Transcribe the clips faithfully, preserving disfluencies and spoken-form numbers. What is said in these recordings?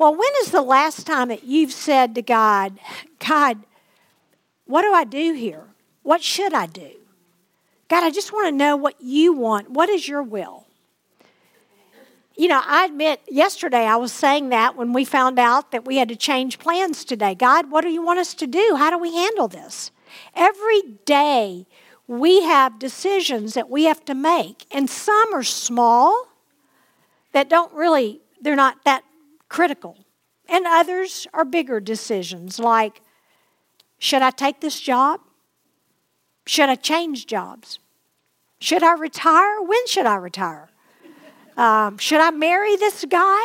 Well, when is the last time that you've said to God, God, what do I do here? What should I do? God, I just want to know what you want. What is your will? You know, I admit, yesterday I was saying that when we found out that we had to change plans today. God, what do you want us to do? How do we handle this? Every day we have decisions that we have to make, and some are small that don't really, they're not that critical. And others are bigger decisions like, should I take this job? Should I change jobs? Should I retire? When should I retire? Um, should I marry this guy?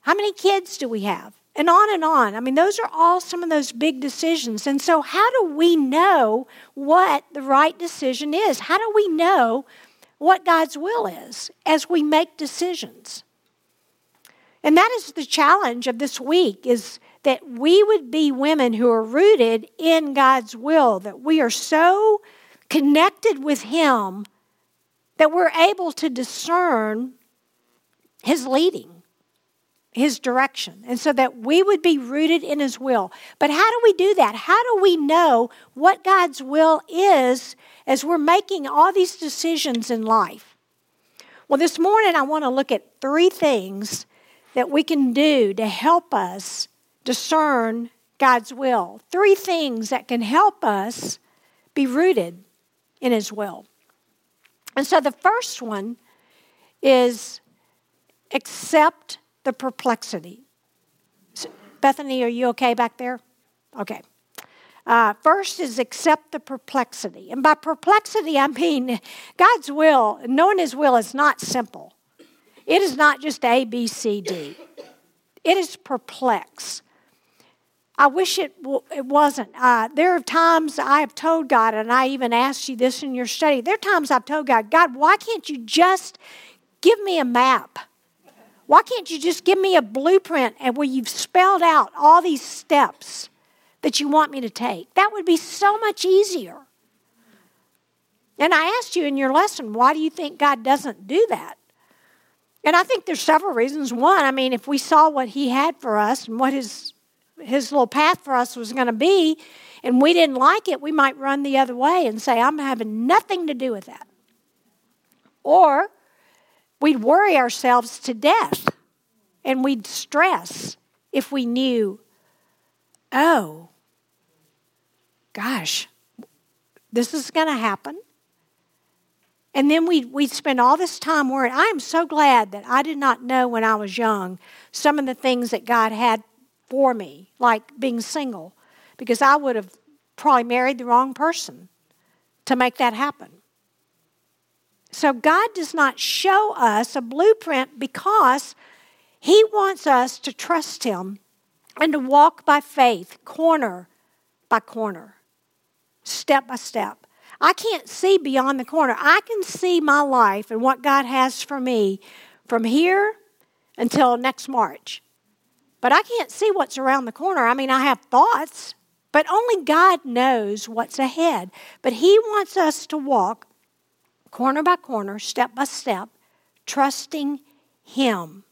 How many kids do we have? And on and on. I mean, those are all some of those big decisions. And so how do we know what the right decision is? How do we know what God's will is as we make decisions? And that is the challenge of this week, is that we would be women who are rooted in God's will, that we are so connected with Him that we're able to discern His leading, His direction, and so that we would be rooted in His will. But how do we do that? How do we know what God's will is as we're making all these decisions in life? Well, this morning I want to look at three things that we can do to help us discern God's will. Three things that can help us be rooted in His will. And so the first one is accept the perplexity. So, Bethany, are you okay back there? Okay. Uh, first is accept the perplexity. And by perplexity, I mean God's will, knowing His will is not simple. It is not just A, B, C, D. It is perplex. I wish it w- it wasn't. Uh, there are times I have told God, and I even asked you this in your study, there are times I've told God, God, why can't you just give me a map? Why can't you just give me a blueprint and where you've spelled out all these steps that you want me to take? That would be so much easier. And I asked you in your lesson, why do you think God doesn't do that? And I think there's several reasons. One, I mean, if we saw what He had for us and what His his little path for us was going to be, and we didn't like it, we might run the other way and say, I'm having nothing to do with that. Or we'd worry ourselves to death, and we'd stress if we knew, oh, gosh, this is going to happen. And then we we spend all this time worrying. I am so glad that I did not know when I was young some of the things that God had for me, like being single, because I would have probably married the wrong person to make that happen. So God does not show us a blueprint because He wants us to trust Him and to walk by faith, corner by corner, step by step. I can't see beyond the corner. I can see my life and what God has for me from here until next March. But I can't see what's around the corner. I mean, I have thoughts, but only God knows what's ahead. But He wants us to walk corner by corner, step by step, trusting Him.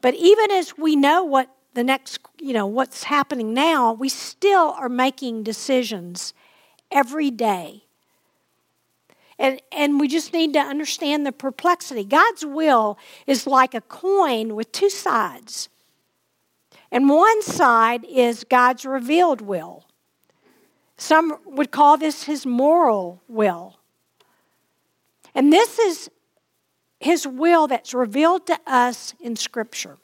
But even as we know what the next, you know, what's happening now, we still are making decisions every day. And and we just need to understand the perplexity. God's will is like a coin with two sides. And one side is God's revealed will. Some would call this His moral will. And this is His will that's revealed to us in Scripture.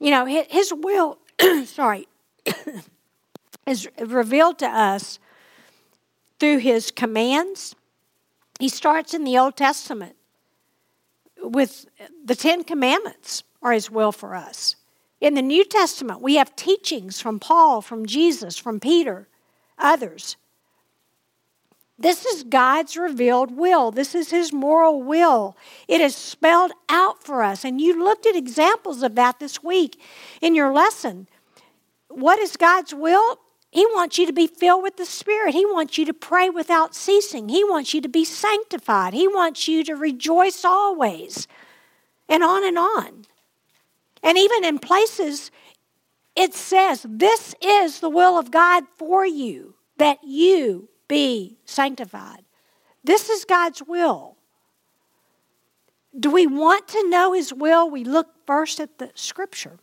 You know, His will, sorry, is revealed to us through His commands. He starts in the Old Testament with the Ten Commandments are His will for us. In the New Testament, we have teachings from Paul, from Jesus, from Peter, others. This is God's revealed will. This is His moral will. It is spelled out for us. And you looked at examples of that this week in your lesson. What is God's will? He wants you to be filled with the Spirit. He wants you to pray without ceasing. He wants you to be sanctified. He wants you to rejoice always. And on and on. And even in places, it says, this is the will of God for you, that you be sanctified. This is God's will. Do we want to know His will? We look first at the Scripture.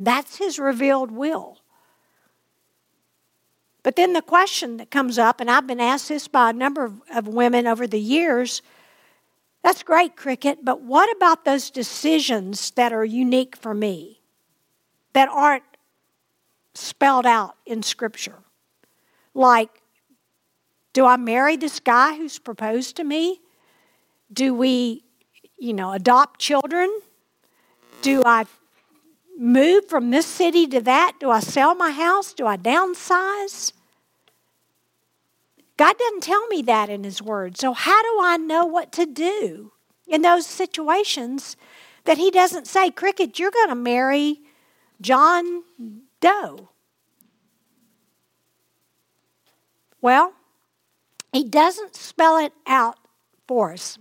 That's His revealed will. But then the question that comes up, and I've been asked this by a number of, of women over the years, that's great, Cricket, but what about those decisions that are unique for me, that aren't spelled out in Scripture? Like, do I marry this guy who's proposed to me? Do we, you know, adopt children? Do I move from this city to that? Do I sell my house? Do I downsize? God doesn't tell me that in His Word. So how do I know what to do in those situations that He doesn't say, Cricket, you're going to marry John Doe? Well, He doesn't spell it out for us,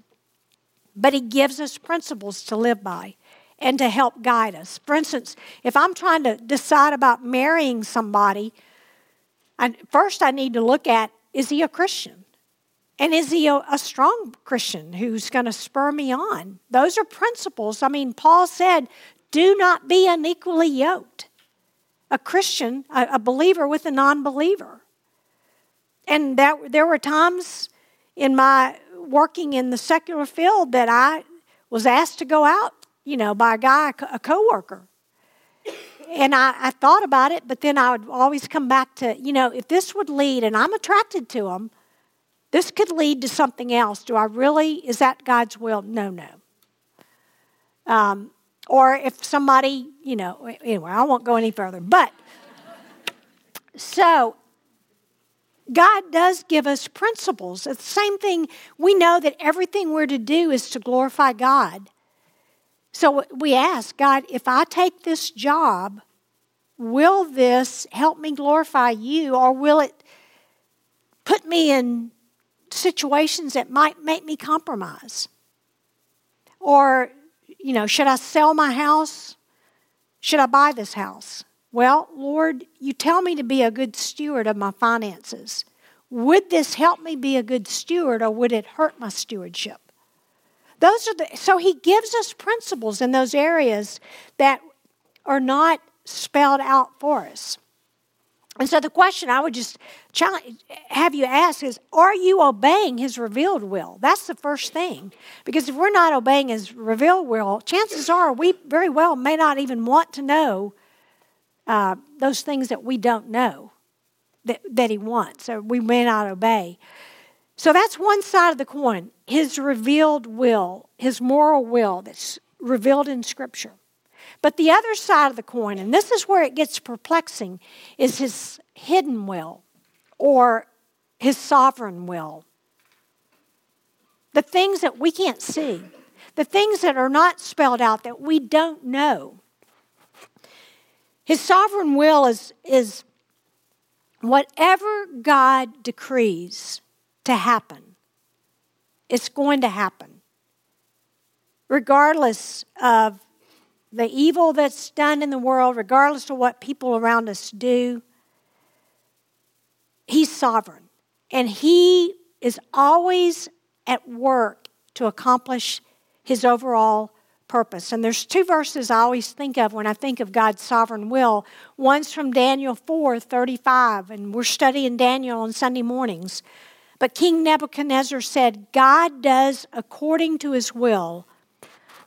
but He gives us principles to live by and to help guide us. For instance, if I'm trying to decide about marrying somebody, I, first I need to look at, is he a Christian? And is he a, a strong Christian who's going to spur me on? Those are principles. I mean, Paul said, do not be unequally yoked. A Christian, a, a believer with a non-believer. And that there were times in my working in the secular field that I was asked to go out, you know, by a guy, a coworker. And I, I thought about it, but then I would always come back to, you know, if this would lead, and I'm attracted to him, this could lead to something else. Do I really, is that God's will? No, no. Um, or if somebody, you know, anyway, I won't go any further. But, so, God does give us principles. It's the same thing. We know that everything we're to do is to glorify God. So we ask, God, if I take this job, will this help me glorify you, or will it put me in situations that might make me compromise? Or, you know, should I sell my house? Should I buy this house? Well, Lord, you tell me to be a good steward of my finances. Would this help me be a good steward, or would it hurt my stewardship? Those are the, so He gives us principles in those areas that are not spelled out for us. And so the question I would just have you ask is, are you obeying His revealed will? That's the first thing. Because if we're not obeying His revealed will, chances are we very well may not even want to know uh, those things that we don't know that, that He wants, or we may not obey. So that's one side of the coin, His revealed will, His moral will that's revealed in Scripture. But the other side of the coin, and this is where it gets perplexing, is His hidden will or His sovereign will. The things that we can't see, the things that are not spelled out, that we don't know. His sovereign will is, is whatever God decrees to happen. It's going to happen. Regardless of the evil that's done in the world, regardless of what people around us do, He's sovereign. And He is always at work to accomplish His overall purpose. And there's two verses I always think of when I think of God's sovereign will. One's from Daniel four thirty-five, and we're studying Daniel on Sunday mornings. But King Nebuchadnezzar said, God does according to His will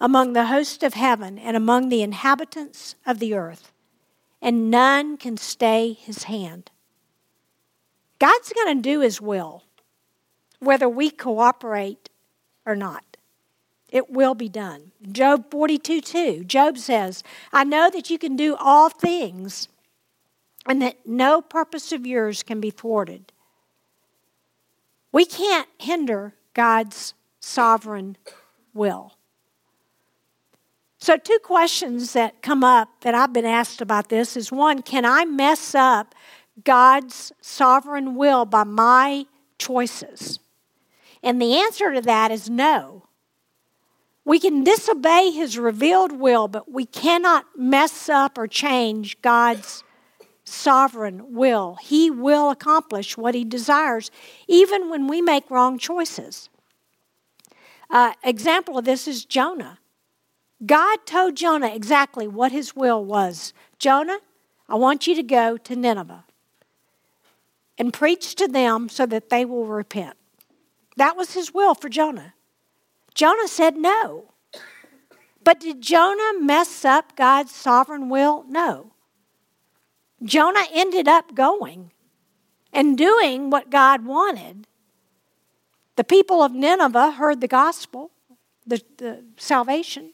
among the host of heaven and among the inhabitants of the earth, and none can stay His hand. God's going to do His will, whether we cooperate or not. It will be done. Job forty-two two, Job says, I know that you can do all things and that no purpose of yours can be thwarted. We can't hinder God's sovereign will. So two questions that come up that I've been asked about this is, one, can I mess up God's sovereign will by my choices? And the answer to that is no. We can disobey his revealed will, but we cannot mess up or change God's sovereign will. He will accomplish what he desires, even when we make wrong choices. Uh, example of this is Jonah. God told Jonah exactly what his will was. Jonah, I want you to go to Nineveh and preach to them so that they will repent. That was his will for Jonah. Jonah said no. But did Jonah mess up God's sovereign will? No. Jonah ended up going and doing what God wanted. The people of Nineveh heard the gospel, the, the salvation.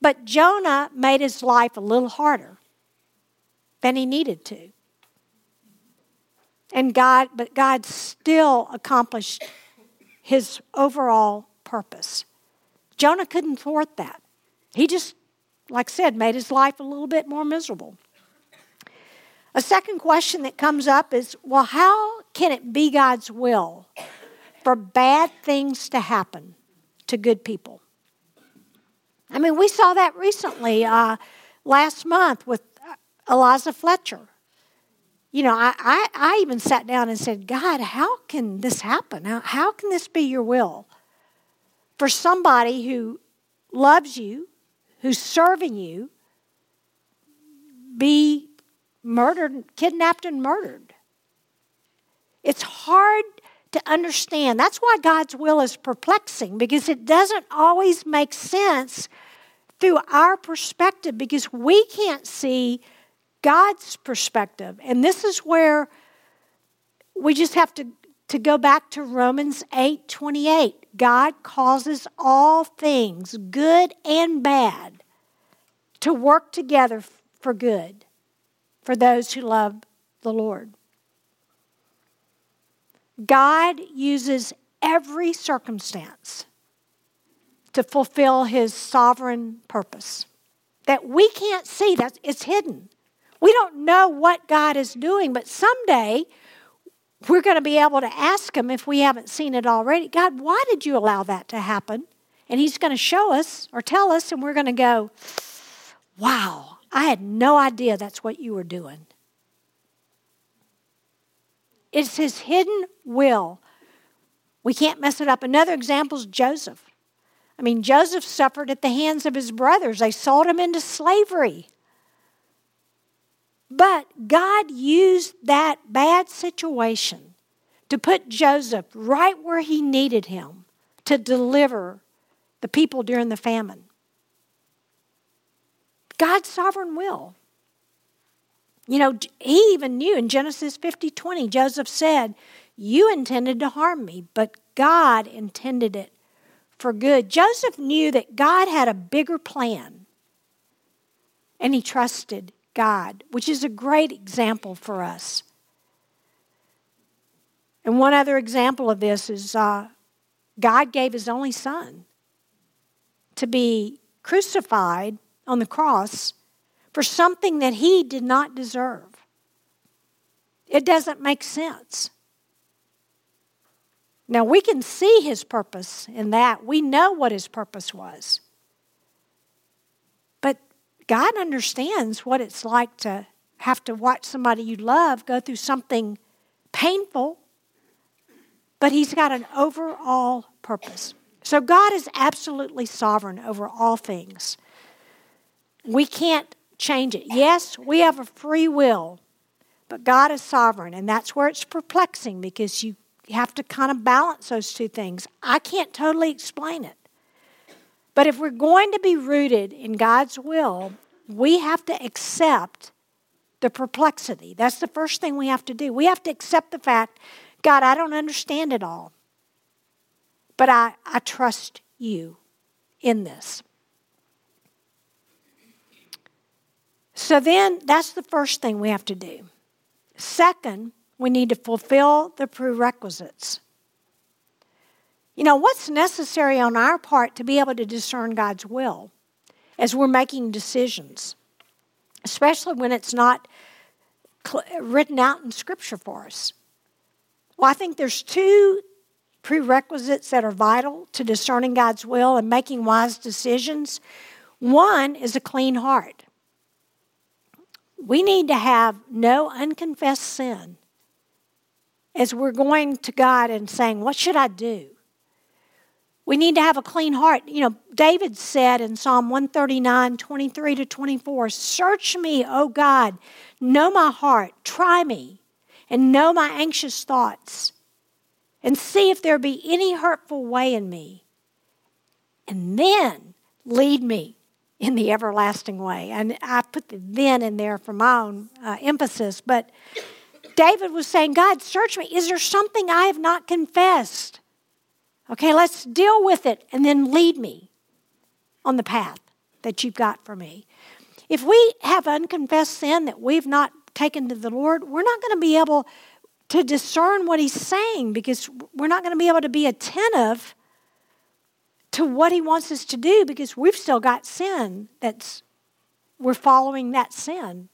But Jonah made his life a little harder than he needed to. And God, but God still accomplished his overall purpose. Jonah couldn't thwart that. He just, like I said, made his life a little bit more miserable. A second question that comes up is, well, how can it be God's will for bad things to happen to good people? I mean, we saw that recently uh, last month with Eliza Fletcher. You know, I, I, I even sat down and said, God, how can this happen? How, how can this be your will for somebody who loves you, who's serving you, be murdered, kidnapped and murdered? It's hard to understand. That's why God's will is perplexing, because it doesn't always make sense through our perspective, because we can't see God's perspective. And this is where we just have to, to go back to Romans eight twenty-eight. God causes all things, good and bad, to work together for good for those who love the Lord. God uses every circumstance to fulfill his sovereign purpose that we can't see. That's, it's hidden. We don't know what God is doing, but someday we're going to be able to ask him if we haven't seen it already. God, why did you allow that to happen? And he's going to show us or tell us, and we're going to go, wow, I had no idea that's what you were doing. It's his hidden will. We can't mess it up. Another example is Joseph. I mean, Joseph suffered at the hands of his brothers. They sold him into slavery. But God used that bad situation to put Joseph right where he needed him to deliver the people during the famine. God's sovereign will. You know, he even knew in Genesis fifty twenty, Joseph said, you intended to harm me, but God intended it for good. Joseph knew that God had a bigger plan, and he trusted God, which is a great example for us. And one other example of this is uh, God gave his only son to be crucified on the cross for something that he did not deserve. It doesn't make sense. Now, we can see his purpose in that. We know what his purpose was. God understands what it's like to have to watch somebody you love go through something painful, but he's got an overall purpose. So God is absolutely sovereign over all things. We can't change it. Yes, we have a free will, but God is sovereign, and that's where it's perplexing, because you have to kind of balance those two things. I can't totally explain it. But if we're going to be rooted in God's will, we have to accept the perplexity. That's the first thing we have to do. We have to accept the fact, God, I don't understand it all, but I, I trust you in this. So then, that's the first thing we have to do. Second, we need to fulfill the prerequisites. You know, what's necessary on our part to be able to discern God's will as we're making decisions, especially when it's not cl- written out in Scripture for us? Well, I think there's two prerequisites that are vital to discerning God's will and making wise decisions. One is a clean heart. We need to have no unconfessed sin as we're going to God and saying, what should I do? We need to have a clean heart. You know, David said in Psalm one thirty-nine, twenty-three to twenty-four, search me, O God, know my heart, try me, and know my anxious thoughts, and see if there be any hurtful way in me, and then lead me in the everlasting way. And I put the then in there for my own uh, emphasis, but David was saying, God, search me. Is there something I have not confessed? Okay, let's deal with it and then lead me on the path that you've got for me. If we have unconfessed sin that we've not taken to the Lord, we're not going to be able to discern what he's saying because we're not going to be able to be attentive to what he wants us to do because we've still got sin that's, we're following that sin.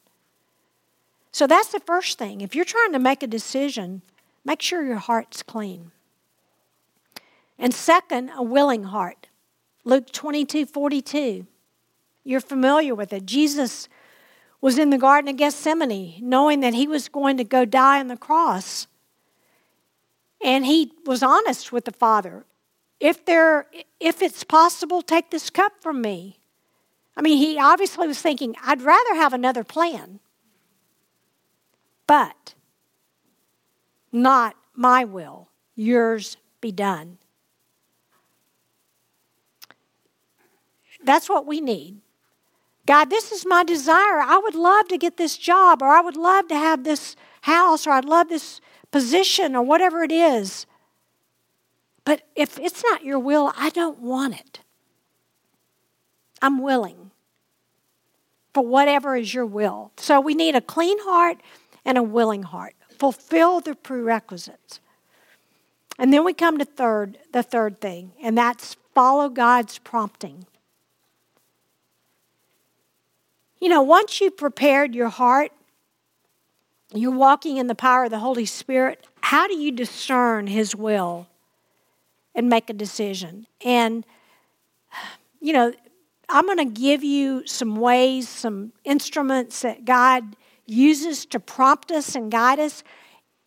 So that's the first thing. If you're trying to make a decision, make sure your heart's clean. And second, a willing heart. Luke twenty-two forty-two. You're familiar with it. Jesus was in the Garden of Gethsemane, knowing that he was going to go die on the cross. And he was honest with the Father. If there, if it's possible, take this cup from me. I mean, he obviously was thinking, I'd rather have another plan, but not my will, yours be done. That's what we need. God, this is my desire. I would love to get this job, or I would love to have this house, or I'd love this position, or whatever it is. But if it's not your will, I don't want it. I'm willing for whatever is your will. So we need a clean heart and a willing heart. Fulfill the prerequisites. And then we come to third, the third thing, and that's follow God's prompting. You know, once you've prepared your heart, you're walking in the power of the Holy Spirit, how do you discern his will and make a decision? And, you know, I'm going to give you some ways, some instruments that God uses to prompt us and guide us,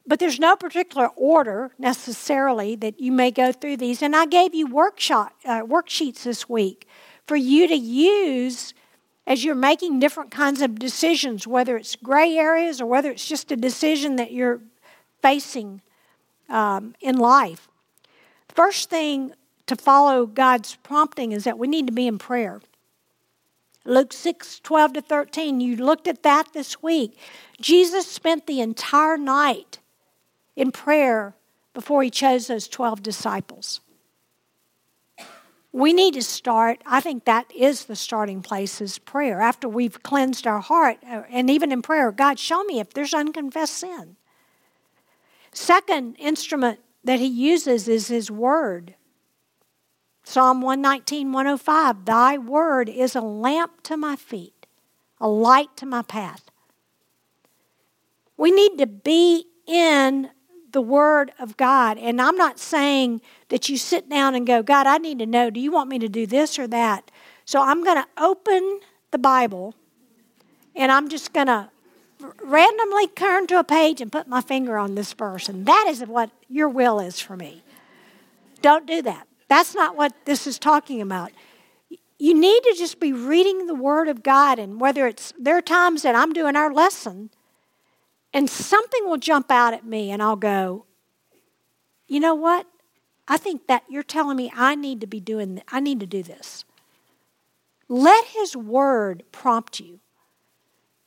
but there's no particular order necessarily that you may go through these. And I gave you workshop, uh, worksheets this week for you to use as you're making different kinds of decisions, whether it's gray areas or whether it's just a decision that you're facing um, in life. First thing to follow God's prompting is that we need to be in prayer. Luke six, twelve to thirteen, you looked at that this week. Jesus spent the entire night in prayer before he chose those twelve disciples. We need to start, I think that is the starting place, is prayer. After we've cleansed our heart, and even in prayer, God, show me if there's unconfessed sin. Second instrument that he uses is his word. Psalm one nineteen, one oh five, thy word is a lamp to my feet, a light to my path. We need to be in the word of God. And I'm not saying that you sit down and go, God, I need to know, do you want me to do this or that? So I'm going to open the Bible and I'm just going to randomly turn to a page and put my finger on this verse. And that is what your will is for me. Don't do that. That's not what this is talking about. You need to just be reading the word of God. And whether it's, there are times that I'm doing our lesson and something will jump out at me and I'll go, you know what? I think that you're telling me I need to be doing, th- I need to do this. Let his word prompt you,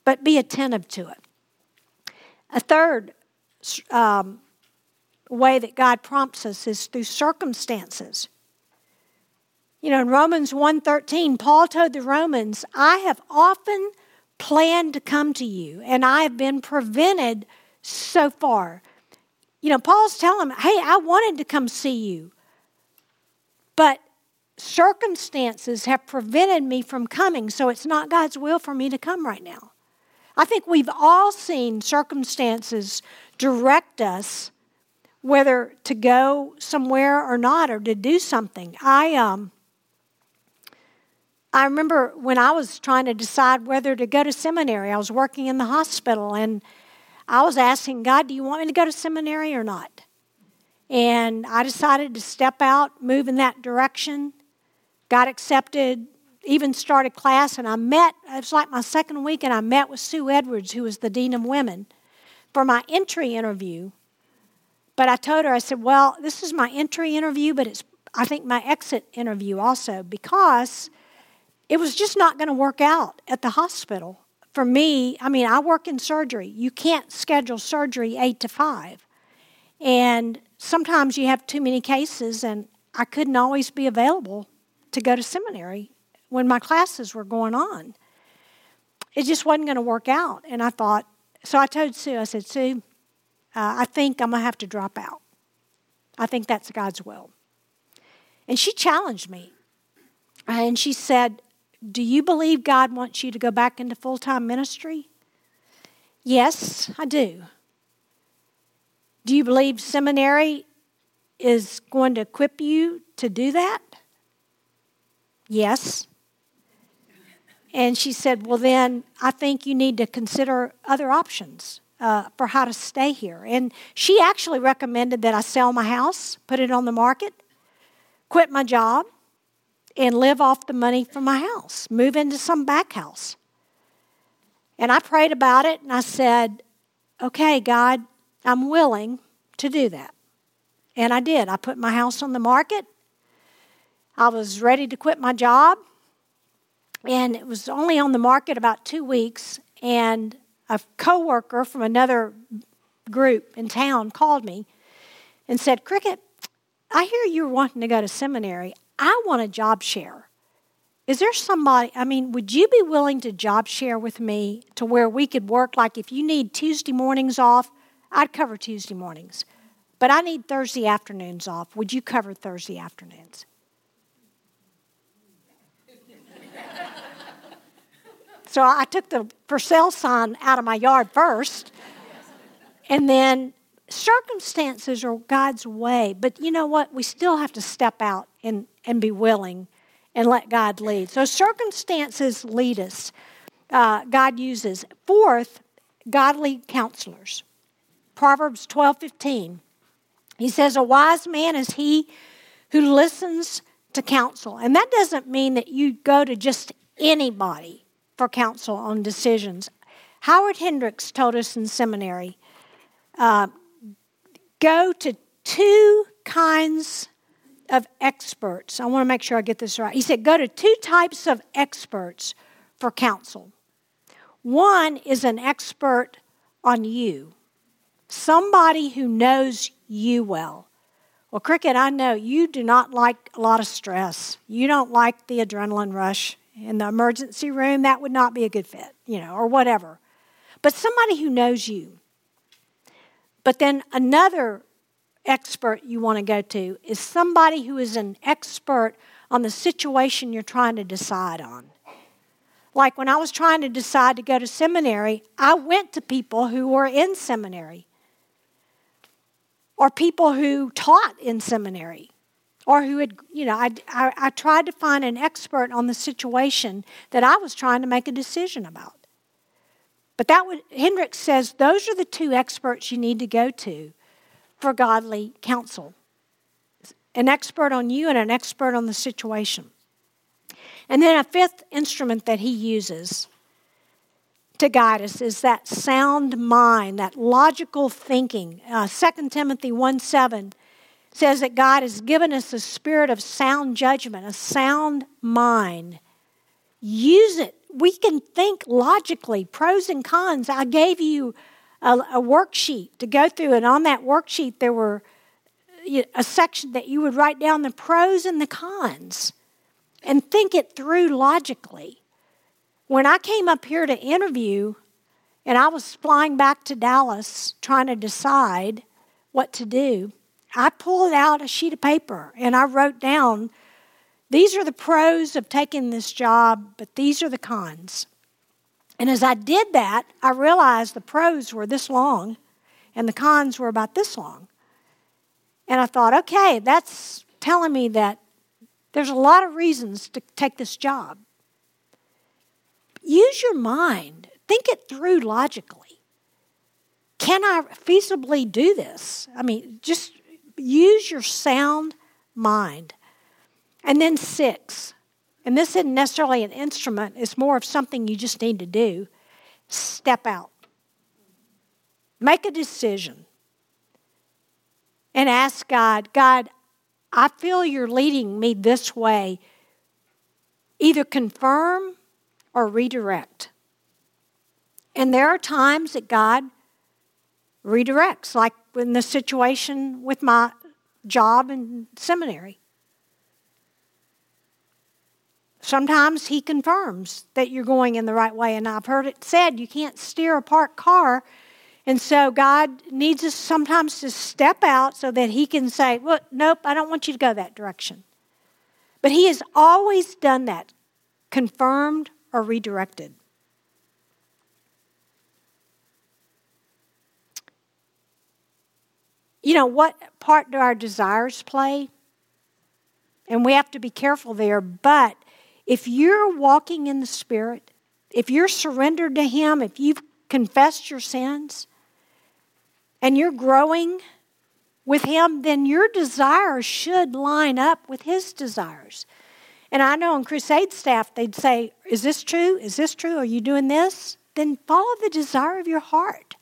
but be attentive to it. A third um, way that God prompts us is through circumstances. You know, in Romans one thirteen, Paul told the Romans, I have often planned to come to you, and I have been prevented so far. You know, Paul's telling him, hey, I wanted to come see you, but circumstances have prevented me from coming, so it's not God's will for me to come right now. I think we've all seen circumstances direct us whether to go somewhere or not, or to do something. I um, I remember when I was trying to decide whether to go to seminary, I was working in the hospital, and I was asking God, do you want me to go to seminary or not? And I decided to step out, move in that direction, got accepted, even started class, and I met, it was like my second week, and I met with Sue Edwards, who was the Dean of Women, for my entry interview. But I told her, I said, well, this is my entry interview, but it's, I think, my exit interview also, because it was just not going to work out at the hospital. For me, I mean, I work in surgery. You can't schedule surgery eight to five. And sometimes you have too many cases, and I couldn't always be available to go to seminary when my classes were going on. It just wasn't going to work out. And I thought, so I told Sue, I said, Sue, uh, I think I'm going to have to drop out. I think that's God's will. And she challenged me. And she said, do you believe God wants you to go back into full-time ministry? Yes, I do. Do you believe seminary is going to equip you to do that? Yes. And she said, well, then I think you need to consider other options uh, for how to stay here. And she actually recommended that I sell my house, put it on the market, quit my job, and live off the money from my house, move into some back house. And I prayed about it, and I said, okay, God, I'm willing to do that. And I did. I put my house on the market. I was ready to quit my job, and it was only on the market about two weeks, and a coworker from another group in town called me and said, Cricket, I hear you're wanting to go to seminary. I want a job share. Is there somebody, I mean, would you be willing to job share with me to where we could work? Like if you need Tuesday mornings off, I'd cover Tuesday mornings. But I need Thursday afternoons off. Would you cover Thursday afternoons? So I took the for sale sign out of my yard first. And then circumstances are God's way. But you know what? We still have to step out and, and be willing and let God lead. So circumstances lead us. Uh, God uses. Fourth, godly counselors. Proverbs twelve fifteen. He says, a wise man is he who listens to counsel. And that doesn't mean that you go to just anybody for counsel on decisions. Howard Hendricks told us in seminary, uh, go to two kinds of experts. I want to make sure I get this right. He said, go to two types of experts for counsel. One is an expert on you, somebody who knows you well. Well, Cricket, I know you do not like a lot of stress. You don't like the adrenaline rush in the emergency room. That would not be a good fit, you know, or whatever. But somebody who knows you. But then another expert you want to go to is somebody who is an expert on the situation you're trying to decide on. Like when I was trying to decide to go to seminary, I went to people who were in seminary, or people who taught in seminary, or who had, you know, I, I, I tried to find an expert on the situation that I was trying to make a decision about. But that would, Hendricks says, those are the two experts you need to go to for godly counsel. An expert on you and an expert on the situation. And then a fifth instrument that he uses to guide us is that sound mind, that logical thinking. Uh, Second Timothy one seven says that God has given us a spirit of sound judgment, a sound mind. Use it. We can think logically, pros and cons. I gave you a, a worksheet to go through, and on that worksheet there were a section that you would write down the pros and the cons and think it through logically. When I came up here to interview, and I was flying back to Dallas trying to decide what to do, I pulled out a sheet of paper and I wrote down, these are the pros of taking this job, but these are the cons. And as I did that, I realized the pros were this long and the cons were about this long. And I thought, okay, that's telling me that there's a lot of reasons to take this job. Use your mind. Think it through logically. Can I feasibly do this? I mean, just use your sound mind. And then six, and this isn't necessarily an instrument, it's more of something you just need to do. Step out. Make a decision. And ask God, God, I feel you're leading me this way. Either confirm or redirect. And there are times that God redirects, like in the situation with my job in seminary. Sometimes he confirms that you're going in the right way. And I've heard it said, you can't steer a parked car. And so God needs us sometimes to step out so that he can say, well, nope, I don't want you to go that direction. But he has always done that, confirmed or redirected. You know, what part do our desires play? And we have to be careful there. But if you're walking in the Spirit, if you're surrendered to him, if you've confessed your sins, and you're growing with him, then your desires should line up with his desires. And I know on crusade staff, they'd say, is this true? Is this true? Are you doing this? Then follow the desire of your heart.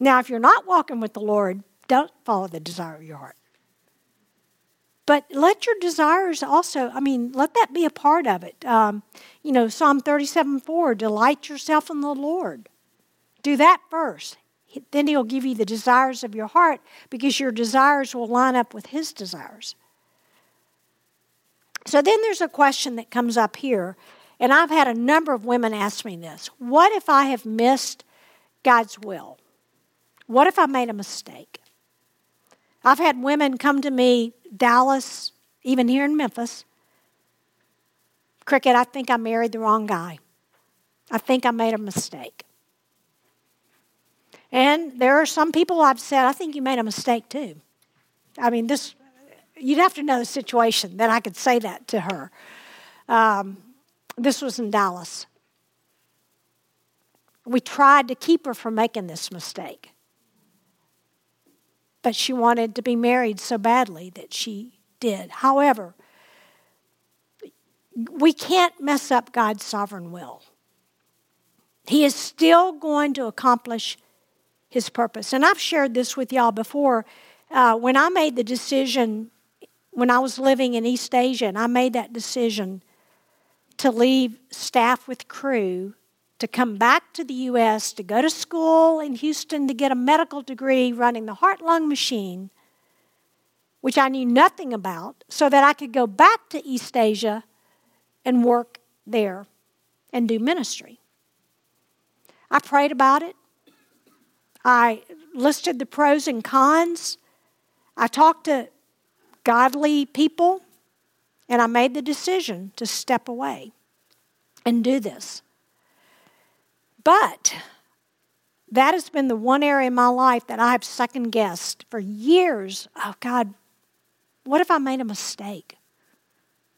Now, if you're not walking with the Lord, don't follow the desire of your heart. But let your desires also, I mean, let that be a part of it. Um, you know, Psalm thirty-seven four, delight yourself in the Lord. Do that first. Then he'll give you the desires of your heart because your desires will line up with his desires. So then there's a question that comes up here, and I've had a number of women ask me this. What if I have missed God's will? What if I made a mistake? I've had women come to me, Dallas, even here in Memphis, Cricket, I think I married the wrong guy. I think I made a mistake. And there are some people I've said, I think you made a mistake too. I mean, this, you'd have to know the situation that I could say that to her. Um, this was in Dallas. We tried to keep her from making this mistake. But she wanted to be married so badly that she did. However, we can't mess up God's sovereign will. He is still going to accomplish his purpose. And I've shared this with y'all before. Uh, when I made the decision, when I was living in East Asia, and I made that decision to leave staff with crew to come back to the U S, to go to school in Houston to get a medical degree running the heart-lung machine, which I knew nothing about, so that I could go back to East Asia and work there and do ministry. I prayed about it. I listed the pros and cons. I talked to godly people, and I made the decision to step away and do this. But that has been the one area in my life that I have second-guessed for years. Oh, God, what if I made a mistake?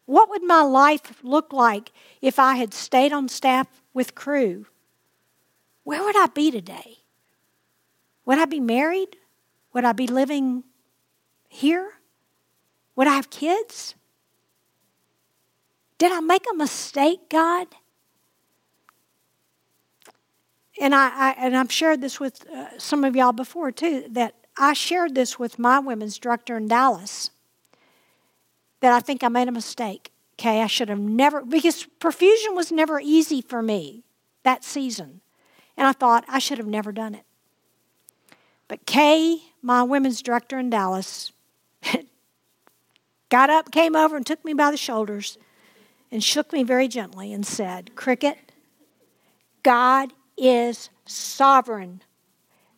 What would my life look like if I had stayed on staff with crew? Where would I be today? Would I be married? Would I be living here? Would I have kids? Did I make a mistake, God? And I, I and I've shared this with uh, some of y'all before too. That I shared this with my women's director in Dallas. That I think I made a mistake. Okay, I should have never, because perfusion was never easy for me that season, and I thought I should have never done it. But Kay, my women's director in Dallas, got up, came over, and took me by the shoulders, and shook me very gently and said, "Cricket, God is sovereign.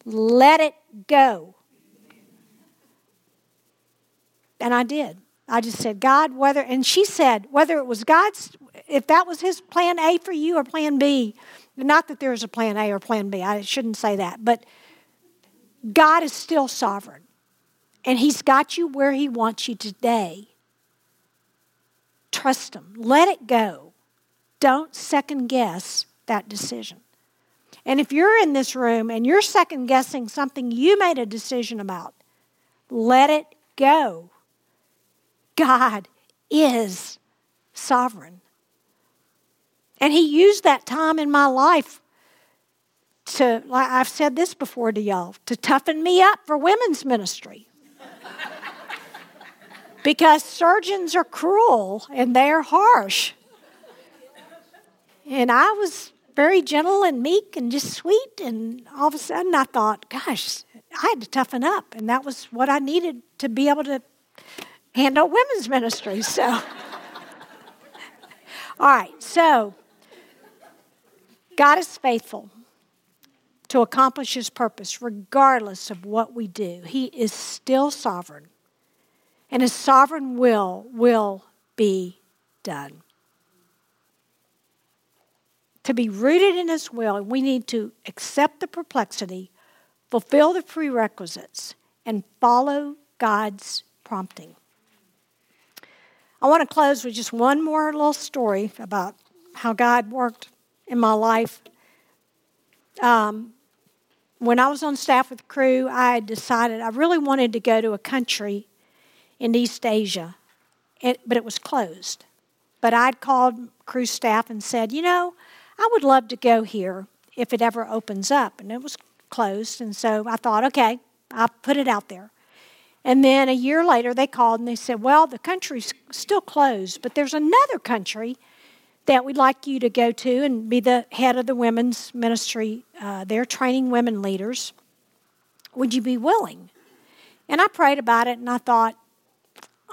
Let it go." And I did. I just said, God, whether, and she said, whether it was God's, if that was his plan A for you or plan B, not that there is a plan A or plan B, I shouldn't say that, but God is still sovereign, and he's got you where he wants you today. Trust him. Let it go. Don't second guess that decision. And if you're in this room and you're second guessing something you made a decision about, let it go. God is sovereign. And he used that time in my life to, like I've said this before to y'all, to toughen me up for women's ministry. Because surgeons are cruel and they are harsh. And I was very gentle and meek and just sweet. And all of a sudden I thought, gosh, I had to toughen up. And that was what I needed to be able to handle women's ministry. So, all right. So God is faithful to accomplish his purpose regardless of what we do. He is still sovereign. And his sovereign will will be done. To be rooted in his will, we need to accept the perplexity, fulfill the prerequisites, and follow God's prompting. I want to close with just one more little story about how God worked in my life. Um, when I was on staff with Crew, I decided I really wanted to go to a country in East Asia, it, but it was closed. But I'd called Crew staff and said, you know, I would love to go here if it ever opens up. And it was closed, and so I thought, okay, I'll put it out there. And then a year later, they called, and they said, well, the country's still closed, but there's another country that we'd like you to go to and be the head of the women's ministry. Uh, they're training women leaders. Would you be willing? And I prayed about it, and I thought,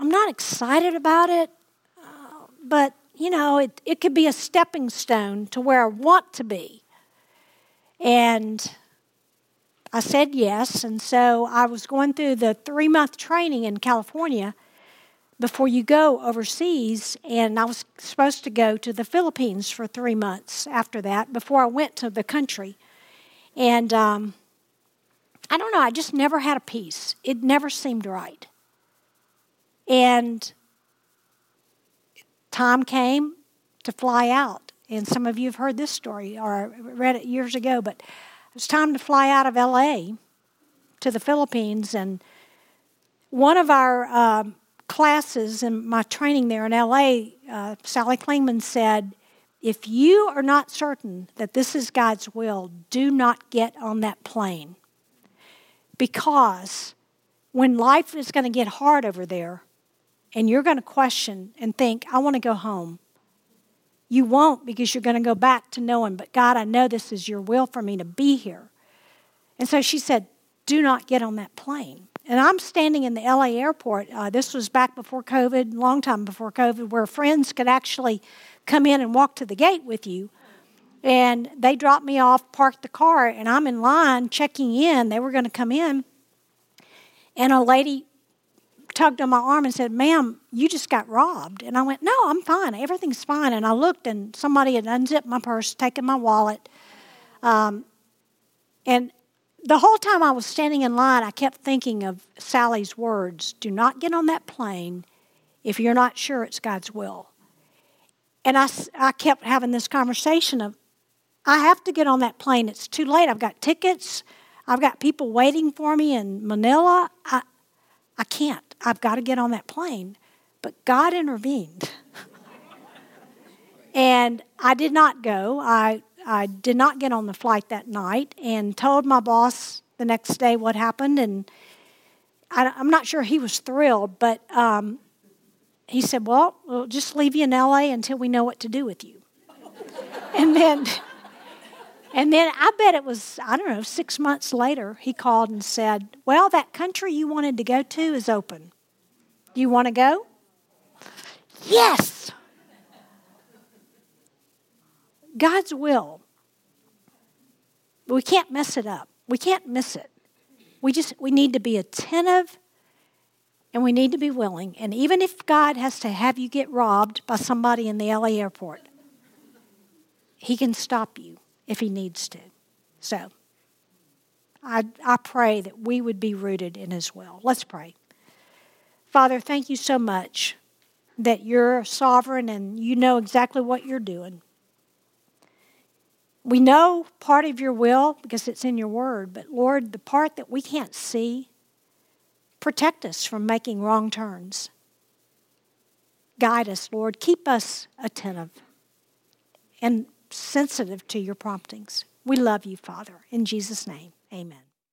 I'm not excited about it, uh, but, you know, it, it could be a stepping stone to where I want to be. And I said yes, and so I was going through the three-month training in California before you go overseas, and I was supposed to go to the Philippines for three months after that before I went to the country. And um, I don't know, I just never had a peace. It never seemed right. And time came to fly out. And some of you have heard this story or read it years ago, but it was time to fly out of L A to the Philippines. And one of our uh, classes in my training there in L A, uh, Sally Klingman said, if you are not certain that this is God's will, do not get on that plane. Because when life is going to get hard over there, and you're going to question and think, I want to go home. You won't, because you're going to go back to knowing, but God, I know this is your will for me to be here. And so she said, do not get on that plane. And I'm standing in the L A airport. Uh, this was back before COVID, long time before COVID, where friends could actually come in and walk to the gate with you. And they dropped me off, parked the car, and I'm in line checking in. They were going to come in. And a lady tugged on my arm and said, ma'am, you just got robbed. And I went, no, I'm fine. Everything's fine. And I looked, and somebody had unzipped my purse, taken my wallet. Um, and the whole time I was standing in line, I kept thinking of Sally's words, do not get on that plane if you're not sure it's God's will. And I, I kept having this conversation of, I have to get on that plane. It's too late. I've got tickets. I've got people waiting for me in Manila. I, I can't. I've got to get on that plane. But God intervened. And I did not go. I, I did not get on the flight that night, and told my boss the next day what happened. And I, I'm not sure he was thrilled, but um, he said, well, we'll just leave you in L A until we know what to do with you. and then... And then I bet it was, I don't know, six months later, he called and said, well, that country you wanted to go to is open. Do you want to go? Yes! God's will. But we can't mess it up. We can't miss it. We just, we need to be attentive, and we need to be willing. And even if God has to have you get robbed by somebody in the L A airport, he can stop you if he needs to. So I, I pray that we would be rooted in His will. Let's pray. Father, thank you so much that you're sovereign and you know exactly what you're doing. We know part of your will because it's in your word, but Lord, the part that we can't see, protect us from making wrong turns. Guide us, Lord. Keep us attentive and sensitive to your promptings. We love you, Father. In Jesus' name, amen.